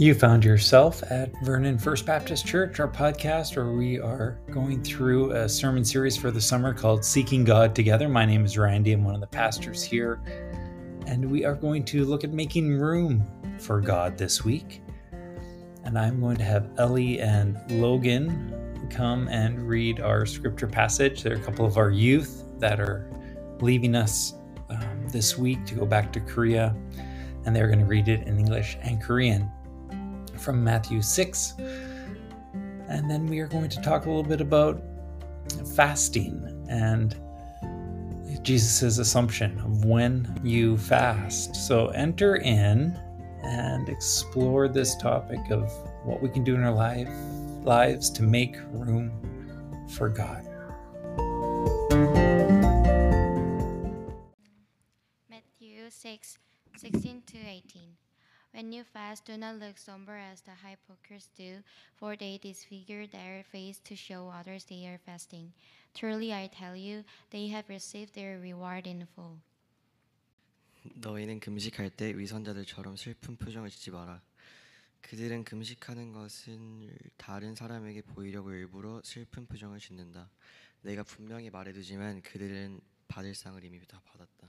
You found yourself at Vernon First Baptist Church, our podcast, where we are going through a sermon series for the summer called Seeking God Together. My name is Randy. I'm one of the pastors here, and we are going to look at making room for God this week. And I'm going to have Ellie and Logan come and read our scripture passage. There are a couple of our youth that are leaving us this week to go back to Korea, and they're going to read it in English and Korean from Matthew 6. And then we are going to talk a little bit about fasting and Jesus's assumption of when you fast. So enter in and explore this topic of what we can do in our lives to make room for God. Matthew 6:16-18. When you fast, do not look somber as the hypocrites do, for they disfigure their face to show others they are fasting. Truly, I tell you, they have received their reward in full. 너희는 금식할 때 위선자들처럼 슬픈 표정을 짓지 마라. 그들은 금식하는 것은 다른 사람에게 보이려고 일부러 슬픈 표정을 짓는다. 내가 분명히 말해두지만 그들은 받을 상을 이미 다 받았다.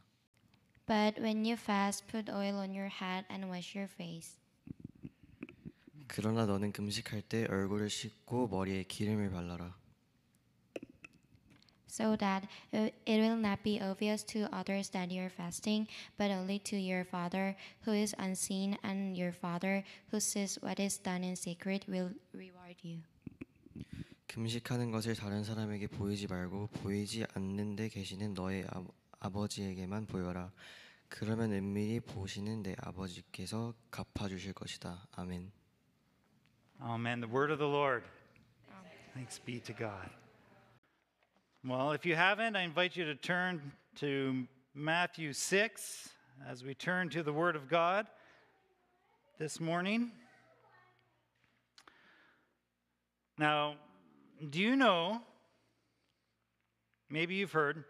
But when you fast, put oil on your head and wash your face. 그러나 너는 금식할 때 얼굴을 씻고 머리에 기름을 발라라. So that it will not be obvious to others that you are fasting, but only to your Father who is unseen, and your Father who sees what is done in secret will reward you. 금식하는 것을 다른 사람에게 보이지 말고 보이지 않는 데 계시는 너의 아버지에게만 보여라. 그러면 은밀히 보시는 내 아버지께서 갚아 주실 것이다. 아멘. Amen. The word of the Lord. Thanks be to God. Well, if you haven't, I invite you to turn to Matthew 6 as we turn to the word of God this morning. Now, do you know, maybe you've heard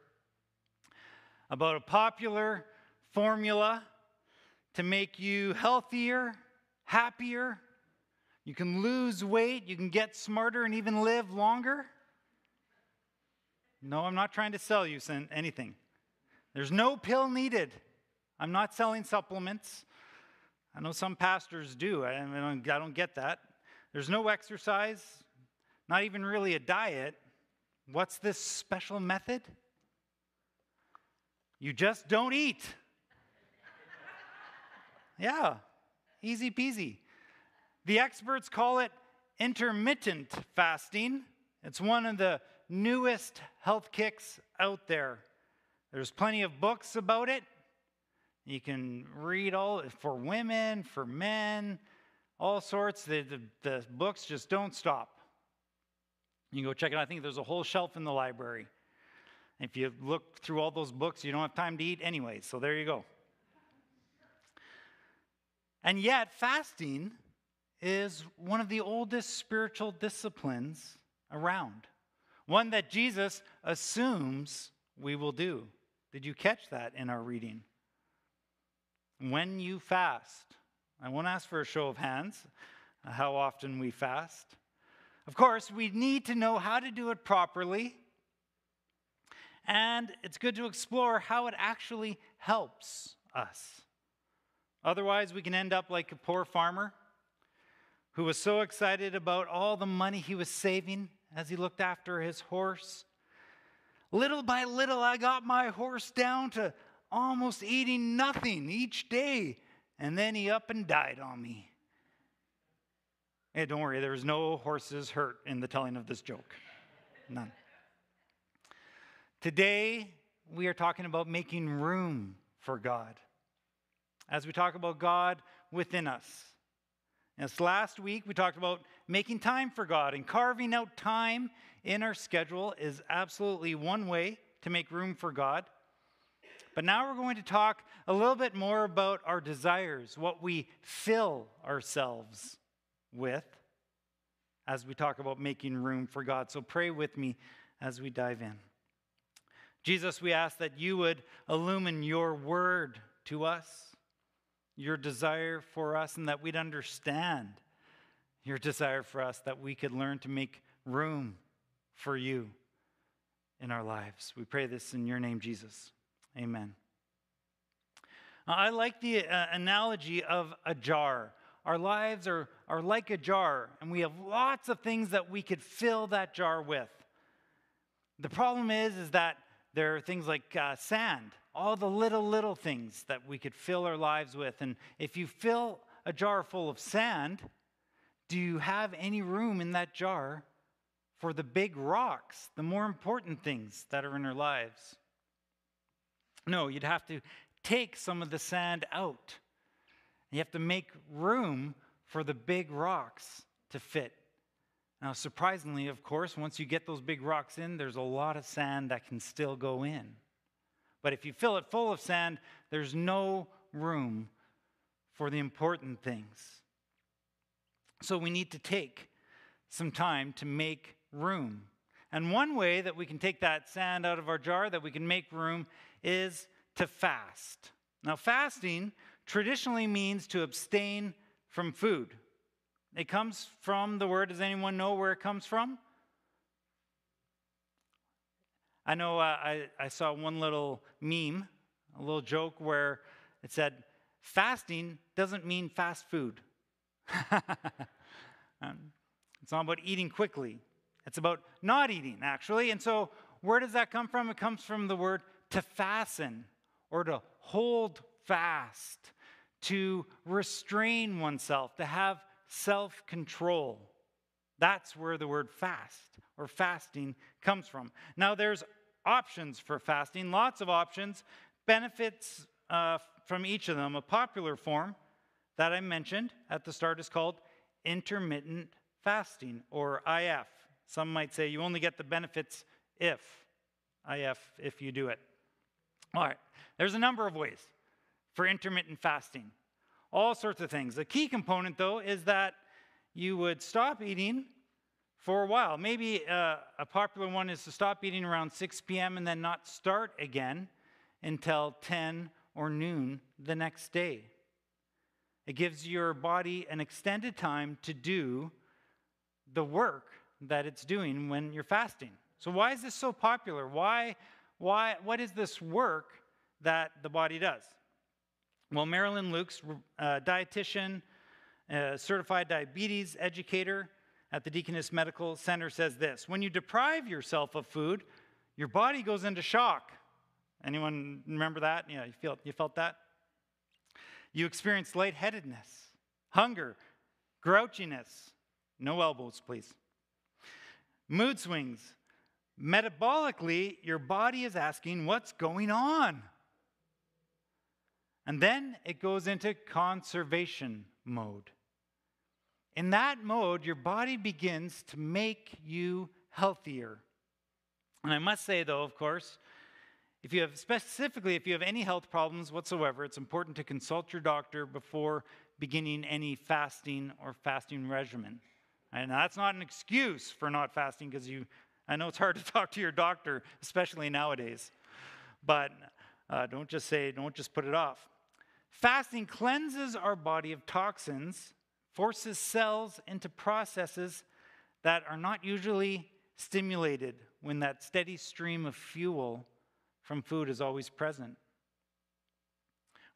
about a popular formula to make you healthier, happier? You can lose weight, you can get smarter, and even live longer. No, I'm not trying to sell you anything. There's no pill needed. I'm not selling supplements. I know some pastors do. I don't get that. There's no exercise, not even really a diet. What's this special method? You just don't eat. Yeah, easy peasy. The experts call it intermittent fasting. It's one of the newest health kicks out there. There's plenty of books about it. You can read all for women, for men, all sorts. The books just don't stop. You can go check it out. I think there's a whole shelf in the library. If you look through all those books, you don't have time to eat anyway, so there you go. And yet, fasting is one of the oldest spiritual disciplines around, one that Jesus assumes we will do. Did you catch that in our reading? When you fast. I won't ask for a show of hands how often we fast. Of course, we need to know how to do it properly. And it's good to explore how it actually helps us. Otherwise, we can end up like a poor farmer who was so excited about all the money he was saving as he looked after his horse. Little by little, I got my horse down to almost eating nothing each day. And then he up and died on me. Hey, don't worry, there was no horses hurt in the telling of this joke. None. Today, we are talking about making room for God as we talk about God within us. As last week, we talked about making time for God, and carving out time in our schedule is absolutely one way to make room for God. But now we're going to talk a little bit more about our desires, what we fill ourselves with as we talk about making room for God. So pray with me as we dive in. Jesus, we ask that you would illumine your word to us, your desire for us, and that we'd understand your desire for us, that we could learn to make room for you in our lives. We pray this in your name, Jesus. Amen. I like the analogy of a jar. Our lives are like a jar, and we have lots of things that we could fill that jar with. The problem is that there are things like sand, all the little things that we could fill our lives with. And if you fill a jar full of sand, do you have any room in that jar for the big rocks, the more important things that are in our lives? No, you'd have to take some of the sand out. You have to make room for the big rocks to fit. Now, surprisingly, of course, once you get those big rocks in, there's a lot of sand that can still go in. But if you fill it full of sand, there's no room for the important things. So we need to take some time to make room. And one way that we can take that sand out of our jar, that we can make room, is to fast. Now, fasting traditionally means to abstain from food. It comes from the word. Does anyone know where it comes from? I know I saw one little meme, a little joke where it said, fasting doesn't mean fast food. It's not about eating quickly. It's about not eating, actually. And so where does that come from? It comes from the word to fasten, or to hold fast. To restrain oneself, to have self-control. That's where the word fast or fasting comes from. Now, there's options for fasting, lots of options, benefits from each of them. A popular form that I mentioned at the start is called intermittent fasting, or IF. Some might say you only get the benefits if you do it. All right, there's a number of ways for intermittent fasting, all sorts of things. The key component, though, is that you would stop eating for a while. Maybe a popular one is to stop eating around 6 p.m. and then not start again until 10 or noon the next day. It gives your body an extended time to do the work that it's doing when you're fasting. So why is this so popular? Why? What is this work that the body does? Well, Marilyn Luke, dietitian, certified diabetes educator at the Deaconess Medical Center, says this: when you deprive yourself of food, your body goes into shock. Anyone remember that? Yeah, you felt that? You experience lightheadedness, hunger, grouchiness. No elbows, please. Mood swings. Metabolically, your body is asking, what's going on? And then it goes into conservation mode. In that mode, your body begins to make you healthier. And I must say, though, of course, if you have any health problems whatsoever, it's important to consult your doctor before beginning any fasting or fasting regimen. And that's not an excuse for not fasting, because I know it's hard to talk to your doctor, especially nowadays. But don't just put it off. Fasting cleanses our body of toxins, forces cells into processes that are not usually stimulated when that steady stream of fuel from food is always present.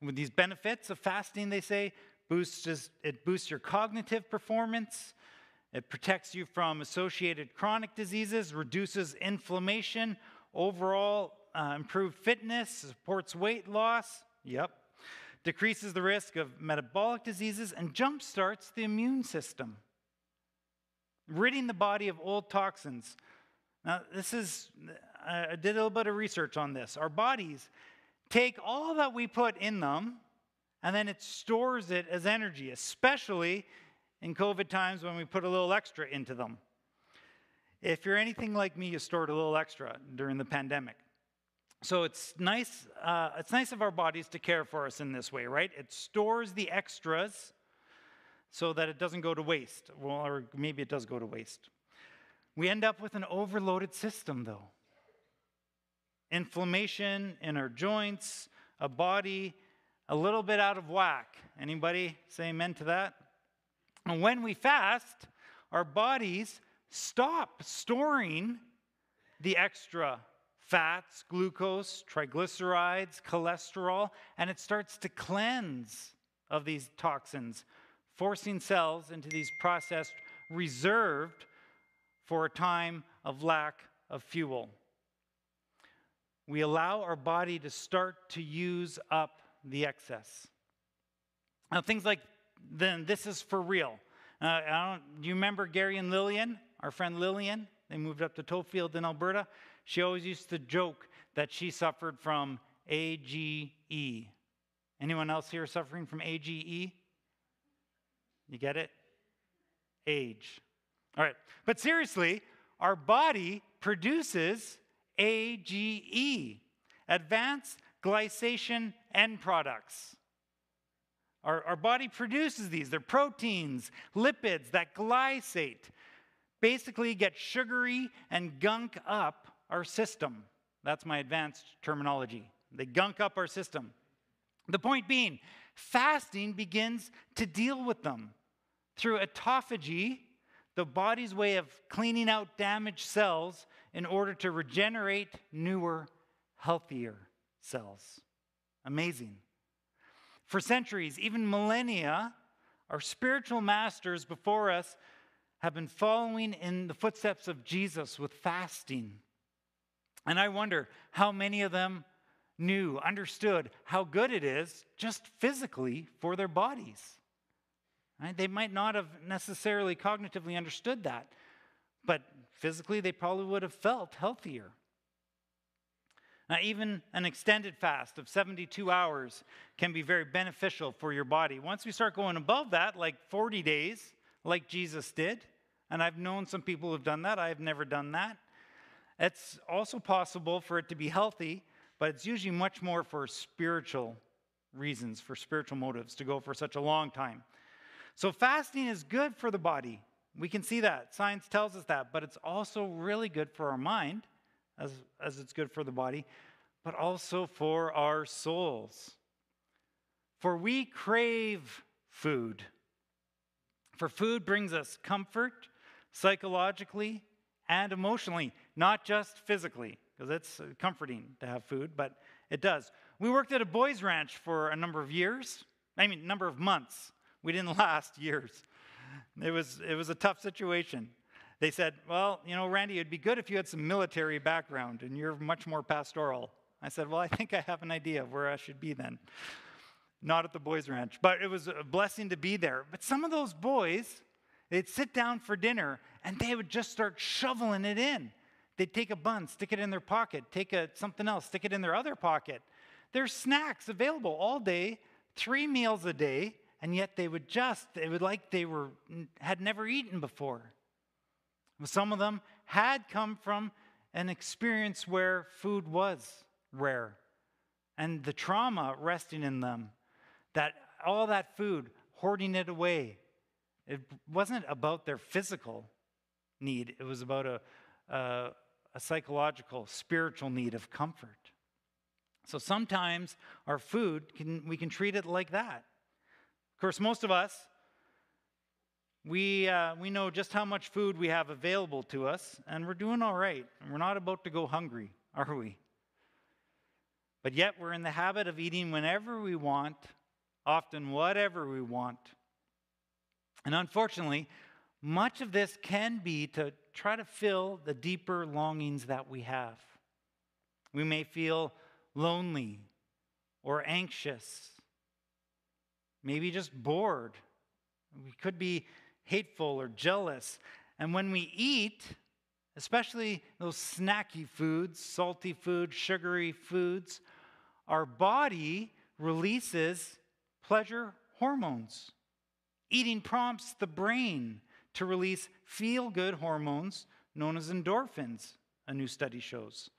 With these benefits of fasting, they say, it boosts your cognitive performance, it protects you from associated chronic diseases, reduces inflammation, overall improved fitness, supports weight loss, decreases the risk of metabolic diseases, and jumpstarts the immune system, ridding the body of old toxins. Now, I did a little bit of research on this. Our bodies take all that we put in them, and then it stores it as energy, especially in COVID times when we put a little extra into them. If you're anything like me, you stored a little extra during the pandemic. So it's nice of our bodies to care for us in this way, right? It stores the extras so that it doesn't go to waste. Well, or maybe it does go to waste. We end up with an overloaded system, though. Inflammation in our joints, a body a little bit out of whack. Anybody say amen to that? And when we fast, our bodies stop storing the extra fats, glucose, triglycerides, cholesterol, and it starts to cleanse of these toxins, forcing cells into these processed, reserved for a time of lack of fuel. We allow our body to start to use up the excess. Now, things like, then this is for real. Do you remember Gary and Lillian, our friend Lillian? They moved up to Tofield in Alberta. She always used to joke that she suffered from AGE. Anyone else here suffering from AGE? You get it? Age. All right. But seriously, our body produces AGE, advanced glycation end products. Our body produces these. They're proteins, lipids that glycate, basically get sugary and gunk up our system. That's my advanced terminology. They gunk up our system. The point being, fasting begins to deal with them. Through autophagy, the body's way of cleaning out damaged cells in order to regenerate newer, healthier cells. Amazing. For centuries, even millennia, our spiritual masters before us have been following in the footsteps of Jesus with fasting. And I wonder how many of them knew, understood how good it is just physically for their bodies. Right? They might not have necessarily cognitively understood that, but physically they probably would have felt healthier. Now, even an extended fast of 72 hours can be very beneficial for your body. Once we start going above that, like 40 days, like Jesus did, and I've known some people who've done that. I've never done that. It's also possible for it to be healthy, but it's usually much more for spiritual reasons, for spiritual motives, to go for such a long time. So fasting is good for the body. We can see that. Science tells us that, but it's also really good for our mind, as it's good for the body, but also for our souls. For we crave food. For food brings us comfort psychologically and emotionally, not just physically, because it's comforting to have food, but it does. We worked at a boys' ranch for a number of years. I mean, number of months. We didn't last years. It was a tough situation. They said, well, you know, Randy, it'd be good if you had some military background, and you're much more pastoral. I said, well, I think I have an idea of where I should be then. Not at the boys' ranch, but it was a blessing to be there. But some of those boys, they'd sit down for dinner, and they would just start shoveling it in. They'd take a bun, stick it in their pocket, take something else, stick it in their other pocket. There's snacks available all day, 3 meals a day, and yet they would just, it was like they were had never eaten before. Some of them had come from an experience where food was rare, and the trauma resting in them, that all that food, hoarding it away. It wasn't about their physical need. It was about a psychological, spiritual need of comfort. So sometimes our food, we can treat it like that. Of course, most of us, we know just how much food we have available to us, and we're doing all right. And we're not about to go hungry, are we? But yet we're in the habit of eating whenever we want, often whatever we want. And unfortunately, much of this can be to try to fill the deeper longings that we have. We may feel lonely or anxious, maybe just bored. We could be hateful or jealous. And when we eat, especially those snacky foods, salty foods, sugary foods, our body releases pleasure hormones. Eating prompts the brain to release feel-good hormones known as endorphins, a new study shows.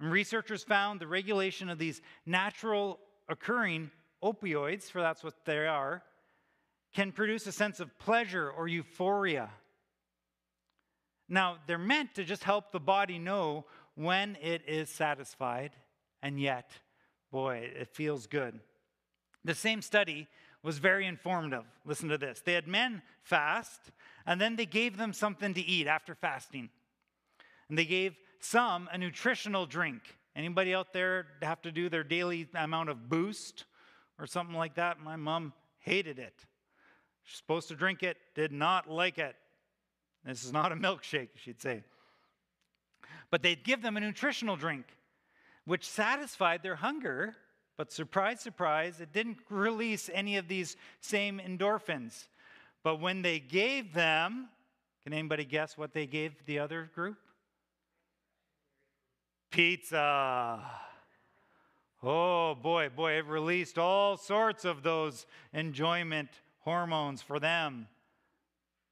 And researchers found the regulation of these natural occurring opioids, for that's what they are, can produce a sense of pleasure or euphoria. Now, they're meant to just help the body know when it is satisfied, and yet, boy, it feels good. The same study was very informative. Listen to this. They had men fast, and then they gave them something to eat after fasting. And they gave some a nutritional drink. Anybody out there have to do their daily amount of Boost or something like that? My mom hated it. She's supposed to drink it, did not like it. This is not a milkshake, she'd say. But they'd give them a nutritional drink, which satisfied their hunger, but surprise, surprise, it didn't release any of these same endorphins. But when they gave them, can anybody guess what they gave the other group? Pizza. Oh, boy, it released all sorts of those enjoyment hormones for them.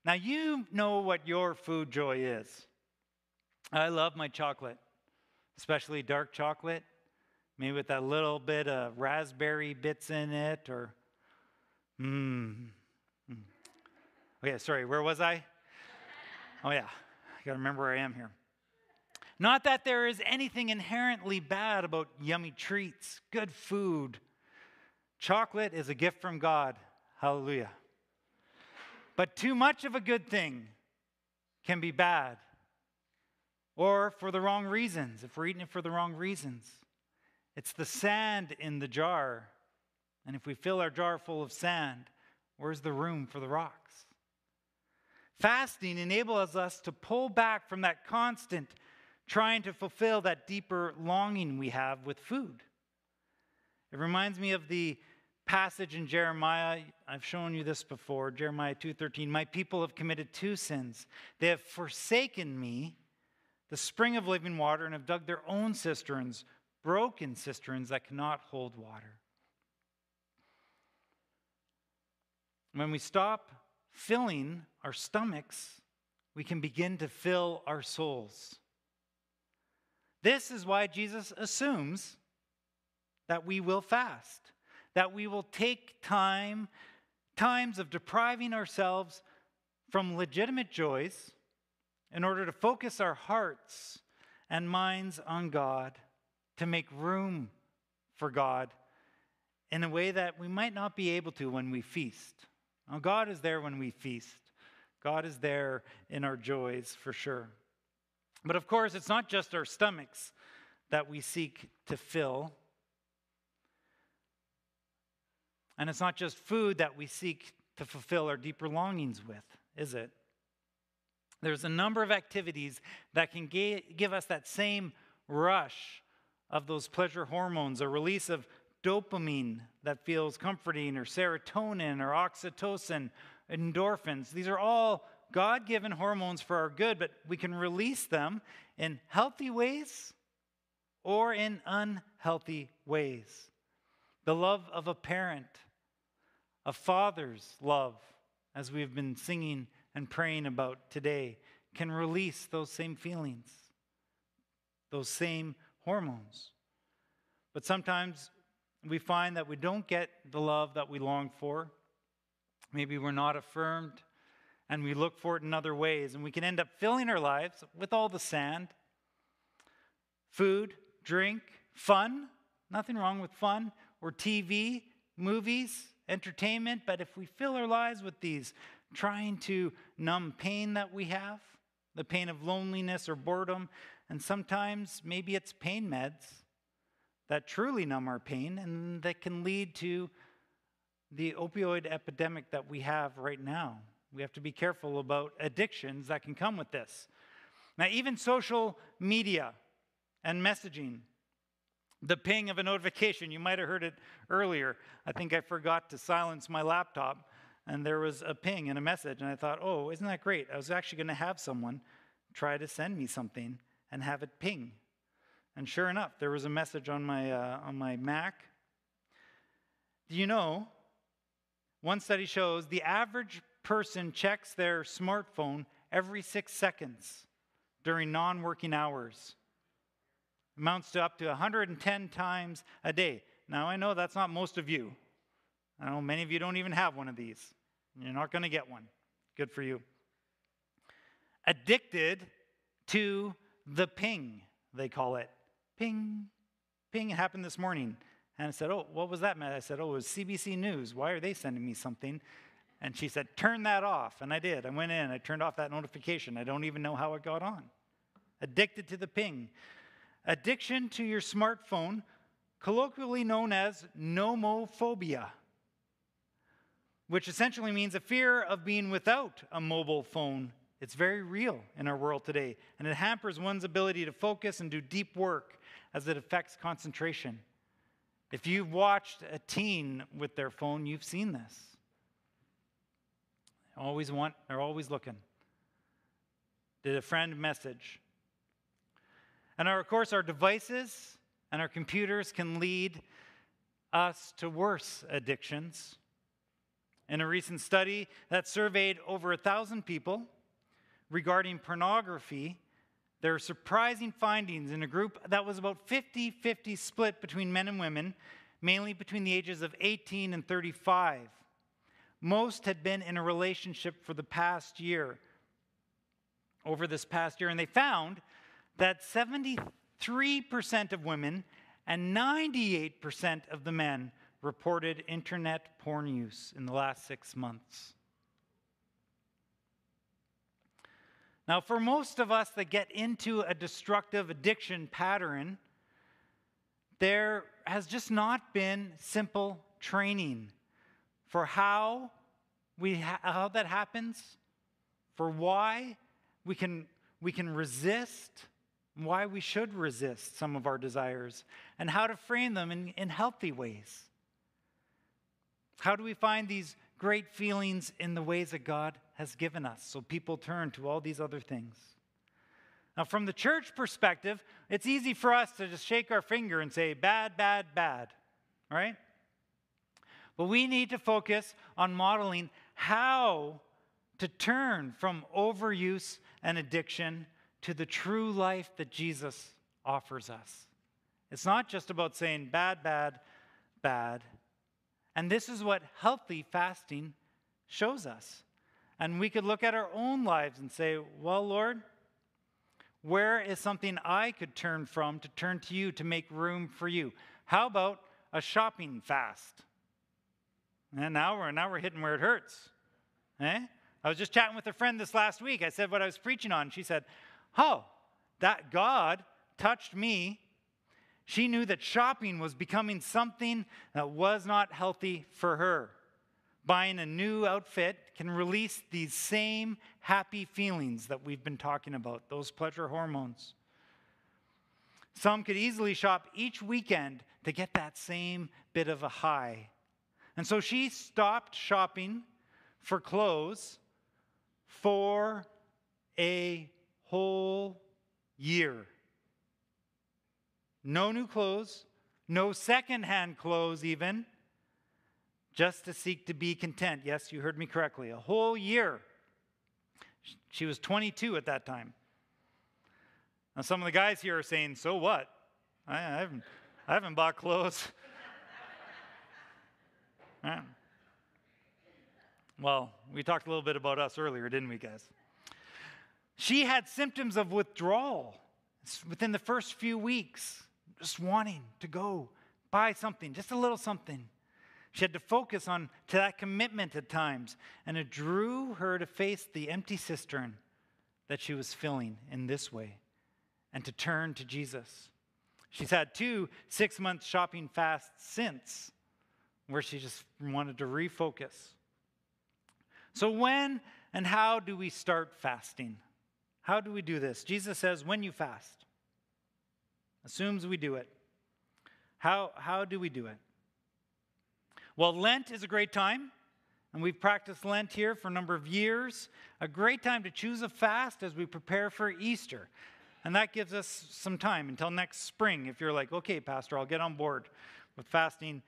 Now, you know what your food joy is. I love my chocolate, especially dark chocolate, maybe with that little bit of raspberry bits in it, or, Okay, sorry, where was I? Oh, yeah, I gotta remember where I am here. Not that there is anything inherently bad about yummy treats, good food. Chocolate is a gift from God. Hallelujah. But too much of a good thing can be bad, or for the wrong reasons, if we're eating it for the wrong reasons. It's the sand in the jar, and if we fill our jar full of sand, where's the room for the rocks? Fasting enables us to pull back from that constant trying to fulfill that deeper longing we have with food. It reminds me of the passage in Jeremiah. I've shown you this before, Jeremiah 2:13. My people have committed two sins. They have forsaken me, the spring of living water, and have dug their own cisterns, broken cisterns that cannot hold water. When we stop filling our stomachs, we can begin to fill our souls. This is why Jesus assumes that we will fast, that we will take times of depriving ourselves from legitimate joys in order to focus our hearts and minds on God, to make room for God in a way that we might not be able to when we feast. Now, God is there when we feast. God is there in our joys for sure. But of course, it's not just our stomachs that we seek to fill. And it's not just food that we seek to fulfill our deeper longings with, is it? There's a number of activities that can give us that same rush of those pleasure hormones, a release of dopamine that feels comforting, or serotonin, or oxytocin, endorphins. These are all God-given hormones for our good, but we can release them in healthy ways or in unhealthy ways. The love of a parent, a father's love, as we've been singing and praying about today, can release those same feelings, those same hormones. But sometimes we find that we don't get the love that we long for. Maybe we're not affirmed, and we look for it in other ways, and we can end up filling our lives with all the sand. Food, drink, fun, nothing wrong with fun, or TV, movies, entertainment, but if we fill our lives with these, trying to numb pain that we have, the pain of loneliness or boredom, and sometimes maybe it's pain meds that truly numb our pain, and that can lead to the opioid epidemic that we have right now. We have to be careful about addictions that can come with this. Now, even social media and messaging, the ping of a notification, you might have heard it earlier. I think I forgot to silence my laptop, and there was a ping and a message, and I thought, oh, isn't that great? I was actually going to have someone try to send me something and have it ping. And sure enough, there was a message on my Mac. Do you know, one study shows the average person checks their smartphone every 6 seconds during non-working hours. Amounts to up to 110 times a day. Now, I know that's not most of you. I know many of you don't even have one of these. You're not going to get one. Good for you. Addicted to the ping, they call it. Ping, ping. It happened this morning. And I said, oh, what was that, Matt? I said, oh, it was CBC News. Why are they sending me something? And she said, turn that off. And I did. I went in. I turned off that notification. I don't even know how it got on. Addicted to the ping. Addiction to your smartphone, colloquially known as nomophobia, which essentially means a fear of being without a mobile phone. It's very real in our world today, and it hampers one's ability to focus and do deep work as it affects concentration. If you've watched a teen with their phone, you've seen this. They're always looking. Did a friend message? And of course, our devices and our computers can lead us to worse addictions. In a recent study that surveyed over 1,000 people regarding pornography, there are surprising findings in a group that was about 50-50 split between men and women, mainly between the ages of 18 and 35. Most had been in a relationship over this past year, and they found that 73% of women and 98% of the men reported internet porn use in the last 6 months. Now, for most of us that get into a destructive addiction pattern, there has just not been simple training for how that happens, for why we can resist, why we should resist some of our desires, and how to frame them in healthy ways. How do we find these great feelings in the ways that God has given us? So people turn to all these other things. Now, from the church perspective, it's easy for us to just shake our finger and say, bad, bad, bad, right? But we need to focus on modeling how to turn from overuse and addiction to the true life that Jesus offers us. It's not just about saying bad, bad, bad. And this is what healthy fasting shows us. And we could look at our own lives and say, well, Lord, where is something I could turn from to turn to you to make room for you? How about a shopping fast? And now we're hitting where it hurts. I was just chatting with a friend this last week. I said what I was preaching on. She said, oh, that God touched me. She knew that shopping was becoming something that was not healthy for her. Buying a new outfit can release these same happy feelings that we've been talking about, those pleasure hormones. Some could easily shop each weekend to get that same bit of a high. And so she stopped shopping for clothes for a whole year. No new clothes, no secondhand clothes even, just to seek to be content. Yes, you heard me correctly. A whole year. She was 22 at that time. Now, some of the guys here are saying, so what? I haven't bought clothes. Well, we talked a little bit about us earlier, didn't we, guys? She had symptoms of withdrawal within the first few weeks, just wanting to go buy something, just a little something. She had to focus on to that commitment at times, and it drew her to face the empty cistern that she was filling in this way and to turn to Jesus. She's had two 6-month shopping fasts since where she just wanted to refocus. So when and how do we start fasting? How do we do this? Jesus says, when you fast. Assumes we do it. How do we do it? Well, Lent is a great time, and we've practiced Lent here for a number of years. A great time to choose a fast as we prepare for Easter. And that gives us some time until next spring. If you're like, okay, Pastor, I'll get on board with fasting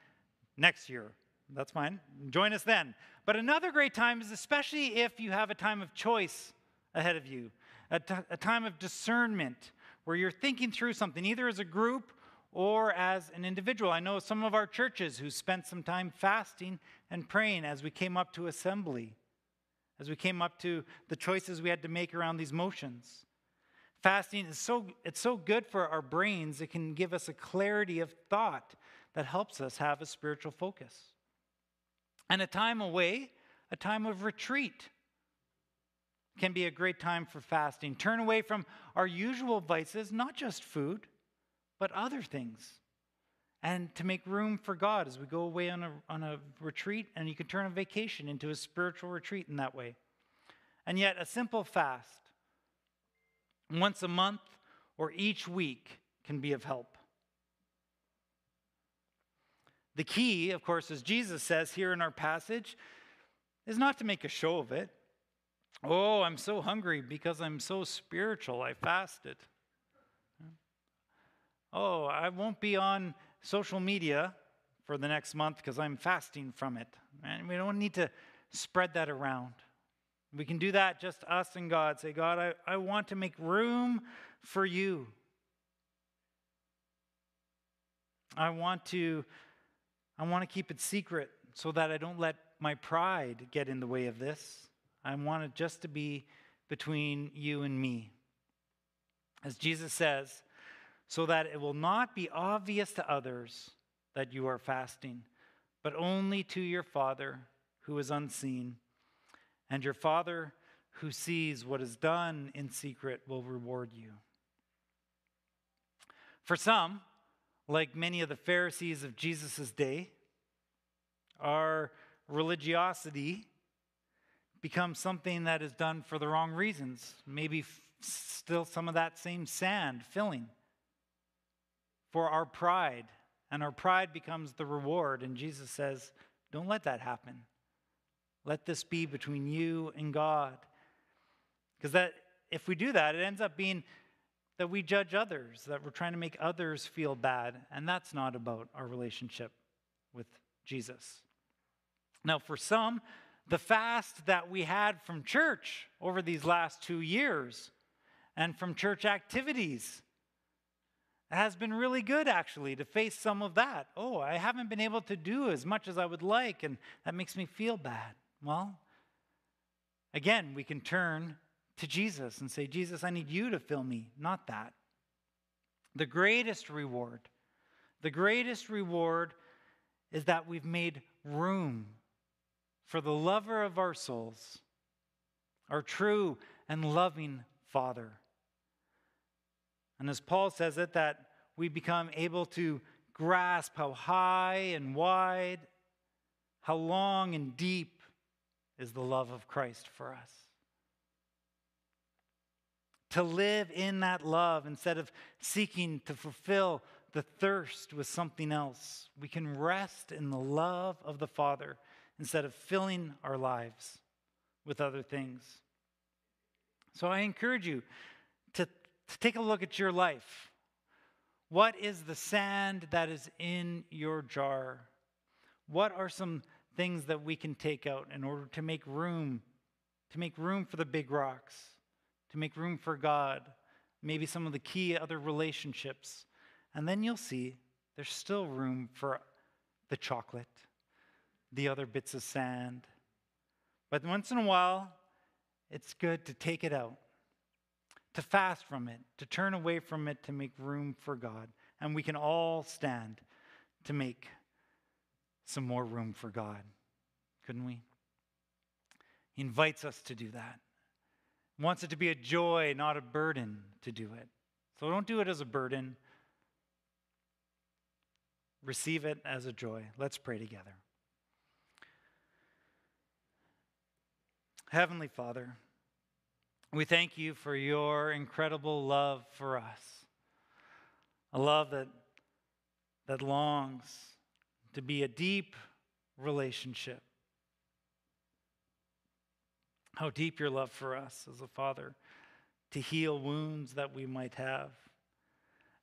next year. That's fine. Join us then. But another great time is especially if you have a time of choice ahead of you, a time of discernment where you're thinking through something, either as a group or as an individual. I know some of our churches who spent some time fasting and praying as we came up to assembly, as we came up to the choices we had to make around these motions. Fasting is so good for our brains. It can give us a clarity of thought that helps us have a spiritual focus. And a time away, a time of retreat, can be a great time for fasting. Turn away from our usual vices, not just food, but other things. And to make room for God as we go away on a retreat, and you can turn a vacation into a spiritual retreat in that way. And yet, a simple fast, once a month or each week, can be of help. The key, of course, as Jesus says here in our passage, is not to make a show of it. Oh, I'm so hungry because I'm so spiritual, I fasted. Oh, I won't be on social media for the next month because I'm fasting from it. And we don't need to spread that around. We can do that just us and God. Say, God, I want to make room for you. I want to keep it secret so that I don't let my pride get in the way of this. I want it just to be between you and me. As Jesus says, so that it will not be obvious to others that you are fasting, but only to your Father who is unseen. And your Father who sees what is done in secret will reward you. For some, like many of the Pharisees of Jesus' day, our religiosity becomes something that is done for the wrong reasons. Maybe still some of that same sand filling for our pride. And our pride becomes the reward. And Jesus says, don't let that happen. Let this be between you and God. Because that, if we do that, it ends up being that we judge others, that we're trying to make others feel bad. And that's not about our relationship with Jesus. Now, for some, the fast that we had from church over these last 2 years and from church activities has been really good, actually, to face some of that. Oh, I haven't been able to do as much as I would like, and that makes me feel bad. Well, again, we can turn to Jesus and say, Jesus, I need you to fill me, not that. The greatest reward is that we've made room for the lover of our souls, our true and loving Father. And as Paul says it, that we become able to grasp how high and wide, how long and deep is the love of Christ for us. To live in that love instead of seeking to fulfill the thirst with something else. We can rest in the love of the Father instead of filling our lives with other things. So I encourage you to take a look at your life. What is the sand that is in your jar? What are some things that we can take out in order to make room for the big rocks, to make room for God, maybe some of the key other relationships? And then you'll see there's still room for the chocolate, the other bits of sand. But once in a while, it's good to take it out, to fast from it, to turn away from it, to make room for God. And we can all stand to make some more room for God, couldn't we? He invites us to do that. He wants it to be a joy, not a burden to do it. So don't do it as a burden. Receive it as a joy. Let's pray together. Heavenly Father, we thank you for your incredible love for us, a love that longs to be a deep relationship. How deep your love for us as a Father, to heal wounds that we might have,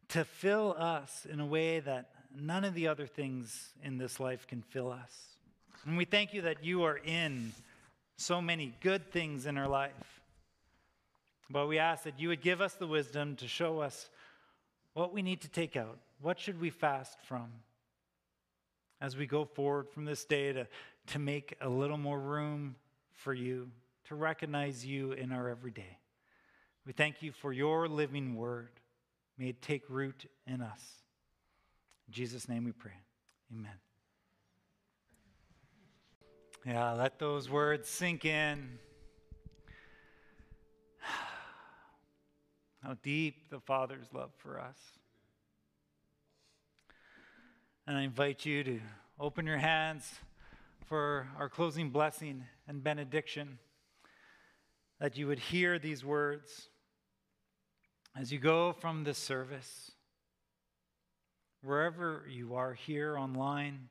to fill us in a way that none of the other things in this life can fill us. And we thank you that you are in so many good things in our life. But we ask that you would give us the wisdom to show us what we need to take out. What should we fast from as we go forward from this day to make a little more room for you, to recognize you in our everyday. We thank you for your living word. May it take root in us. In Jesus' name we pray. Amen. Yeah, let those words sink in. How deep the Father's love for us. And I invite you to open your hands for our closing blessing and benediction, that you would hear these words as you go from this service, wherever you are here online.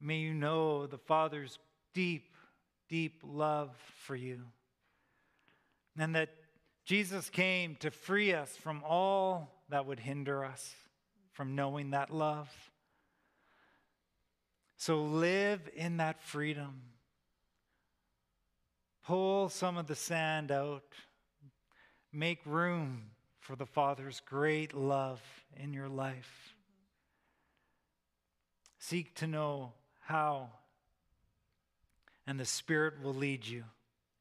May you know the Father's deep, deep love for you, and that Jesus came to free us from all that would hinder us from knowing that love. So live in that freedom. Pull some of the sand out. Make room for the Father's great love in your life. Seek to know how, and the Spirit will lead you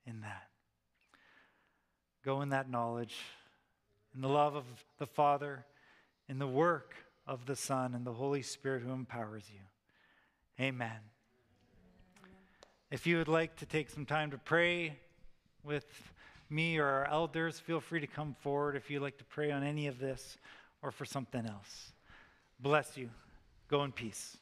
in that. Go in that knowledge, in the love of the Father, in the work of the Son, and the Holy Spirit who empowers you. Amen. If you would like to take some time to pray with me or our elders, feel free to come forward if you'd like to pray on any of this or for something else. Bless you. Go in peace.